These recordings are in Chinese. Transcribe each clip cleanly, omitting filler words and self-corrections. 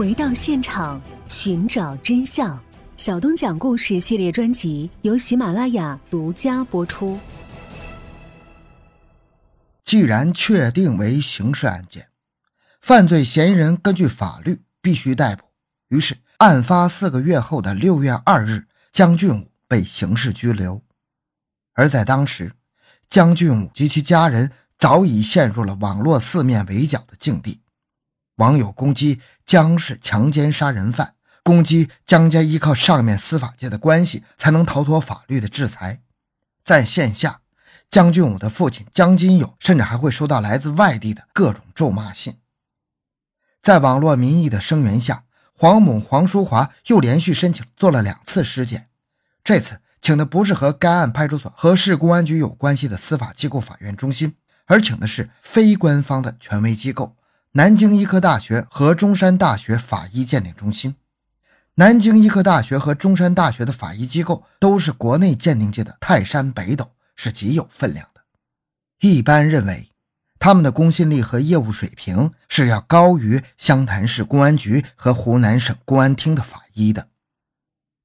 回到现场，寻找真相。小东讲故事系列专辑由喜马拉雅独家播出。既然确定为刑事案件，犯罪嫌疑人根据法律必须逮捕。于是案发4个月后的6月2日，姜俊武被刑事拘留。而在当时，姜俊武及其家人早已陷入了网络四面围剿的境地。网友攻击姜是强奸杀人犯，攻击姜家依靠上面司法界的关系才能逃脱法律的制裁。在线下，姜俊武的父亲姜金友甚至还会收到来自外地的各种咒骂信。在网络民意的声援下，黄某、黄淑华又连续申请做了2次尸检，这次请的不是和该案派出所和市公安局有关系的司法机构法院中心，而请的是非官方的权威机构南京医科大学和中山大学法医鉴定中心。南京医科大学和中山大学的法医机构都是国内鉴定界的泰山北斗，是极有分量的。一般认为，他们的公信力和业务水平是要高于湘潭市公安局和湖南省公安厅的法医的。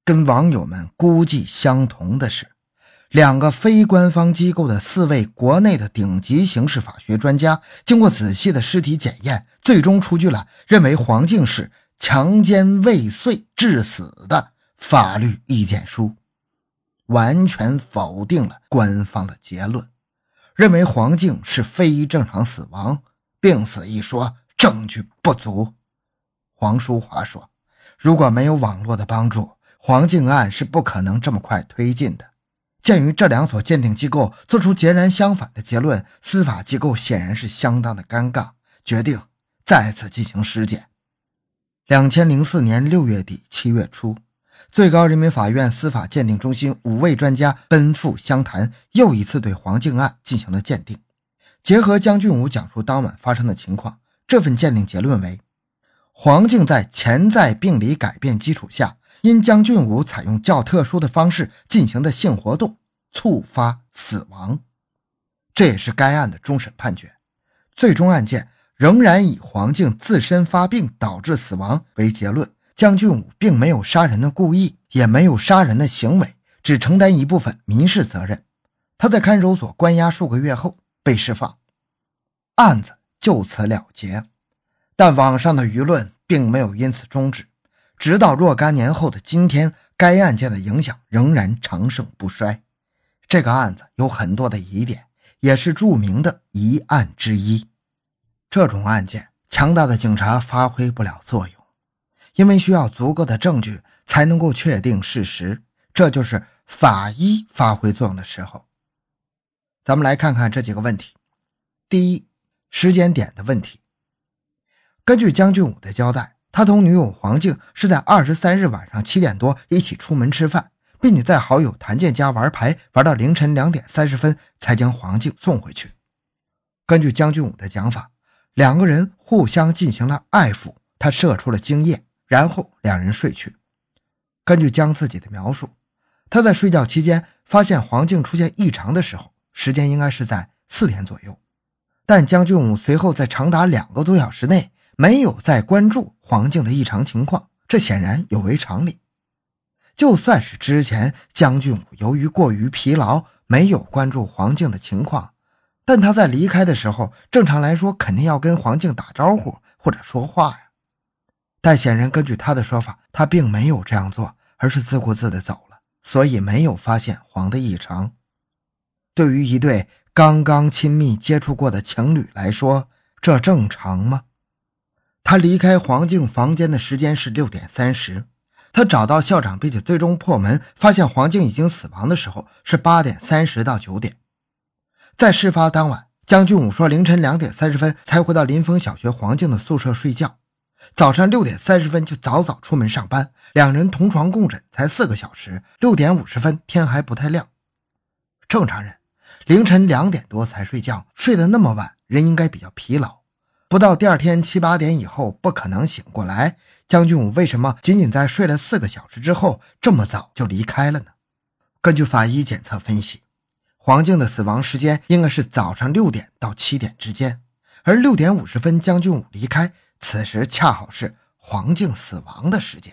跟网友们估计相同的是，2个非官方机构的4位国内的顶级刑事法学专家经过仔细的尸体检验，最终出具了认为黄静是强奸未遂致死的法律意见书，完全否定了官方的结论，认为黄静是非正常死亡，病死一说证据不足。黄淑华说，如果没有网络的帮助，黄静案是不可能这么快推进的。鉴于这2所鉴定机构做出截然相反的结论，司法机构显然是相当的尴尬，决定再次进行尸检。2004年6月底7月初，最高人民法院司法鉴定中心5位专家奔赴湘潭，又一次对黄静案进行了鉴定。结合姜俊武讲述当晚发生的情况，这份鉴定结论为，黄静在潜在病理改变基础下，因姜俊武采用较特殊的方式进行的性活动触发死亡。这也是该案的终审判决，最终案件仍然以黄静自身发病导致死亡为结论，姜俊武并没有杀人的故意，也没有杀人的行为，只承担一部分民事责任。他在看守所关押数个月后被释放，案子就此了结。但网上的舆论并没有因此终止，直到若干年后的今天，该案件的影响仍然长盛不衰。这个案子有很多的疑点，也是著名的疑案之一。这种案件，强大的警察发挥不了作用，因为需要足够的证据才能够确定事实，这就是法医发挥作用的时候。咱们来看看这几个问题。第一，时间点的问题。根据姜俊武的交代，他同女友黄静是在23日晚上7点多一起出门吃饭，并且在好友谭健家玩牌，玩到凌晨2点30分才将黄静送回去。根据姜俊武的讲法，2个人互相进行了爱抚，他射出了精液，然后2人睡去。根据姜自己的描述，他在睡觉期间发现黄静出现异常的时候，时间应该是在4点左右。但姜俊武随后在长达2个多小时内没有再关注黄静的异常情况，这显然有违常理。就算是之前姜俊武由于过于疲劳没有关注黄静的情况，但他在离开的时候正常来说肯定要跟黄静打招呼或者说话呀。但显然根据他的说法，他并没有这样做，而是自顾自地走了，所以没有发现黄的异常。对于一对刚刚亲密接触过的情侣来说，这正常吗？他离开黄静房间的时间是6点30，他找到校长并且最终破门发现黄静已经死亡的时候是8点30到9点。在事发当晚，姜俊武说凌晨2点30分才回到林峰小学黄静的宿舍睡觉，早上6点30分就早早出门上班，2人同床共枕才4个小时，6点50分天还不太亮。正常人凌晨2点多才睡觉，睡得那么晚，人应该比较疲劳，不到第二天7、8点以后不可能醒过来，姜俊武为什么仅仅在睡了4个小时之后这么早就离开了呢？根据法医检测分析，黄静的死亡时间应该是早上6点到7点之间，而6点50分姜俊武离开，此时恰好是黄静死亡的时间。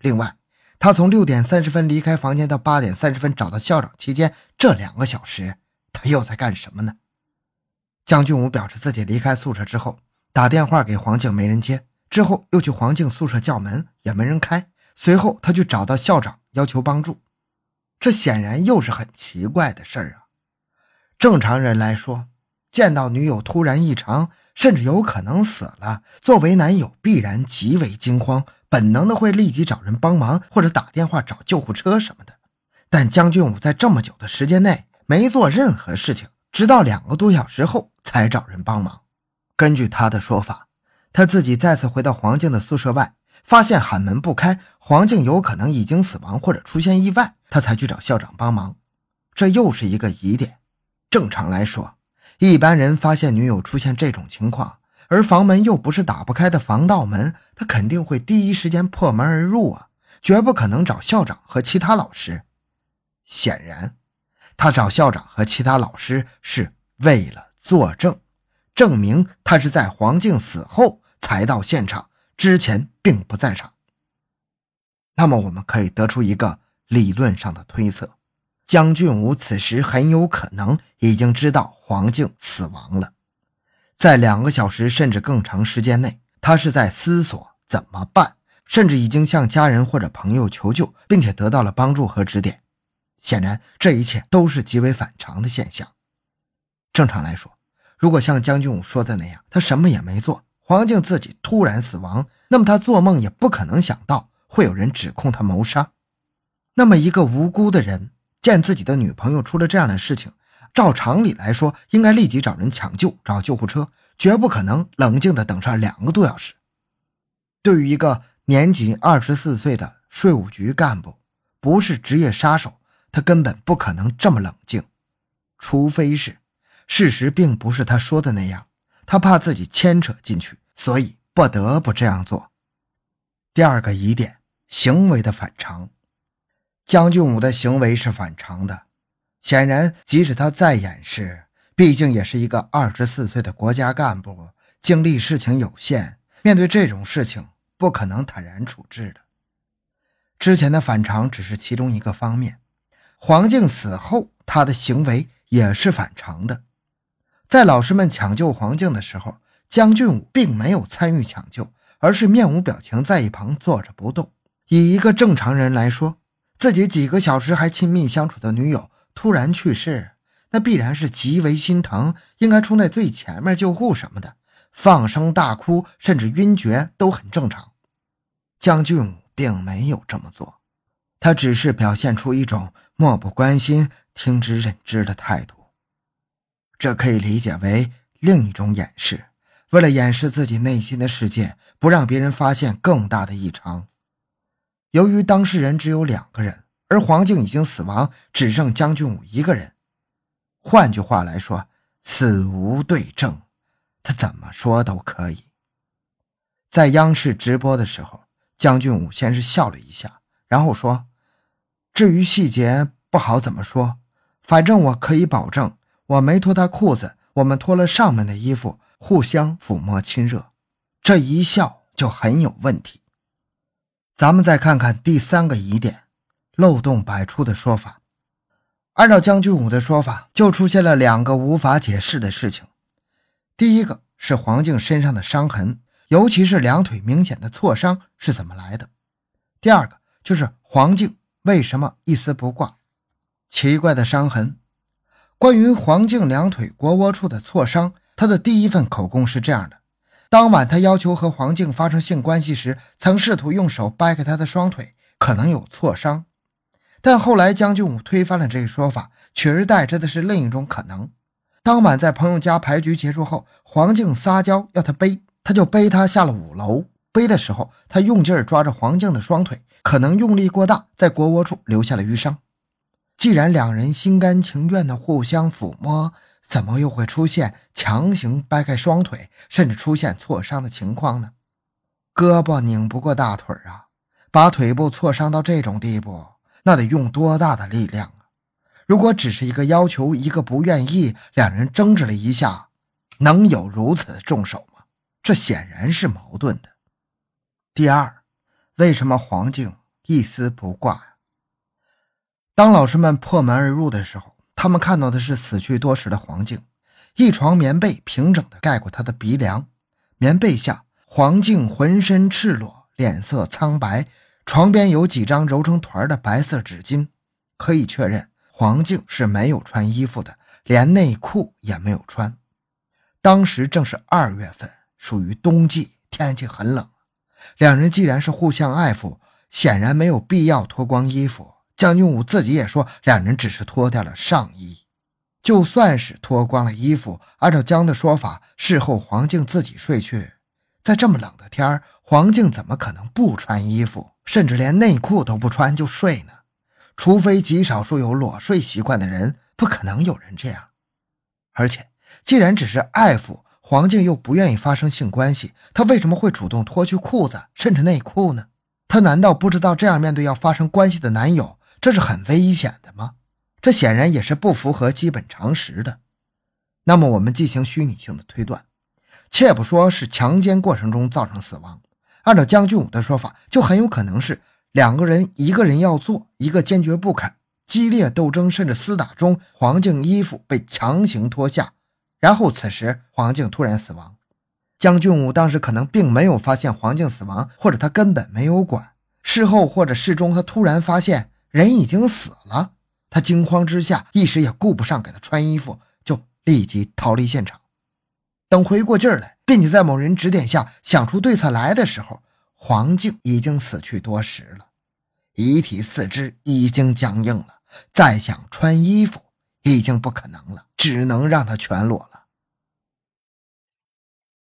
另外，他从6点30分离开房间到8点30分找到校长期间，这2个小时他又在干什么呢？江俊武表示自己离开宿舍之后打电话给黄静没人接，之后又去黄静宿舍叫门也没人开，随后他去找到校长要求帮助。这显然又是很奇怪的事儿啊。正常人来说，见到女友突然异常甚至有可能死了，作为男友必然极为惊慌，本能的会立即找人帮忙或者打电话找救护车什么的。但江俊武在这么久的时间内没做任何事情，直到2个多小时后才找人帮忙。根据他的说法，他自己再次回到黄静的宿舍外，发现喊门不开，黄静有可能已经死亡或者出现意外，他才去找校长帮忙。这又是一个疑点。正常来说，一般人发现女友出现这种情况，而房门又不是打不开的防盗门，他肯定会第一时间破门而入啊，绝不可能找校长和其他老师。显然，他找校长和其他老师是为了作证，证明他是在黄静死后才到现场，之前并不在场。那么我们可以得出一个理论上的推测，江俊武此时很有可能已经知道黄静死亡了，在2个小时甚至更长时间内，他是在思索怎么办，甚至已经向家人或者朋友求救，并且得到了帮助和指点。显然这一切都是极为反常的现象。正常来说，如果像江俊武说的那样，他什么也没做，黄静自己突然死亡，那么他做梦也不可能想到会有人指控他谋杀。那么一个无辜的人见自己的女朋友出了这样的事情，照常理来说应该立即找人抢救，找救护车，绝不可能冷静地等上2个多小时。对于一个年仅24岁的税务局干部，不是职业杀手，他根本不可能这么冷静。除非是事实并不是他说的那样，他怕自己牵扯进去，所以不得不这样做。第二个疑点，行为的反常。江俊武的行为是反常的，显然即使他再掩饰，毕竟也是一个24岁的国家干部，经历事情有限，面对这种事情不可能坦然处置的。之前的反常只是其中一个方面，黄静死后他的行为也是反常的。在老师们抢救黄静的时候，江俊武并没有参与抢救，而是面无表情在一旁坐着不动。以一个正常人来说，自己几个小时还亲密相处的女友突然去世，那必然是极为心疼，应该冲在最前面救护什么的，放声大哭甚至晕厥都很正常。江俊武并没有这么做，他只是表现出一种漠不关心、听之任之的态度。这可以理解为另一种掩饰，为了掩饰自己内心的世界，不让别人发现更大的异常。由于当事人只有2个人，而黄静已经死亡，只剩江俊武1个人。换句话来说，死无对证，他怎么说都可以。在央视直播的时候，江俊武先是笑了一下，然后说：“至于细节不好怎么说，反正我可以保证，我没脱他裤子，我们脱了上面的衣服，互相抚摸亲热。”这一笑就很有问题。咱们再看看第三个疑点，漏洞百出的说法。按照江俊武的说法，就出现了2个无法解释的事情。第一个是黄静身上的伤痕，尤其是2腿明显的挫伤是怎么来的。第二个就是黄静为什么一丝不挂，奇怪的伤痕。关于黄静2腿腘窝处的挫伤，他的第一份口供是这样的。当晚他要求和黄静发生性关系时，曾试图用手掰开她的双腿，可能有挫伤。但后来江俊武推翻了这一说法，取而代之的是另一种可能。当晚在朋友家牌局结束后，黄静撒娇要他背，他就背她下了5楼。背的时候他用劲抓着黄静的双腿，可能用力过大，在腘窝处留下了淤伤。既然2人心甘情愿的互相抚摸，怎么又会出现强行掰开双腿甚至出现挫伤的情况呢？胳膊拧不过大腿啊，把腿部挫伤到这种地步，那得用多大的力量啊！如果只是一个要求，一个不愿意，2人争执了一下，能有如此重手吗？这显然是矛盾的。第二，为什么黄静一丝不挂？当老师们破门而入的时候，他们看到的是死去多时的黄静，一床棉被平整地盖过她的鼻梁，棉被下黄静浑身赤裸，脸色苍白，床边有几张揉成团的白色纸巾。可以确认，黄静是没有穿衣服的，连内裤也没有穿。当时正是2月份，属于冬季，天气很冷。两人既然是互相爱抚，显然没有必要脱光衣服。江俊武自己也说，两人只是脱掉了上衣。就算是脱光了衣服，按照江的说法，事后黄静自己睡去，在这么冷的天，黄静怎么可能不穿衣服，甚至连内裤都不穿就睡呢？除非极少数有裸睡习惯的人，不可能有人这样。而且既然只是爱抚，黄静又不愿意发生性关系，她为什么会主动脱去裤子甚至内裤呢？她难道不知道这样面对要发生关系的男友，这是很危险的吗？这显然也是不符合基本常识的。那么我们进行虚拟性的推断，切不说是强奸过程中造成死亡，按照江俊武的说法，就很有可能是两个人，一个人要做，一个坚决不肯，激烈斗争甚至厮打中，黄静衣服被强行脱下，然后此时黄静突然死亡。江俊武当时可能并没有发现黄静死亡，或者他根本没有管，事后或者事中他突然发现人已经死了，他惊慌之下一时也顾不上给他穿衣服，就立即逃离现场。等回过劲儿来，并且在某人指点下想出对策来的时候，黄静已经死去多时了，遗体四肢已经僵硬了，再想穿衣服已经不可能了，只能让他全裸了。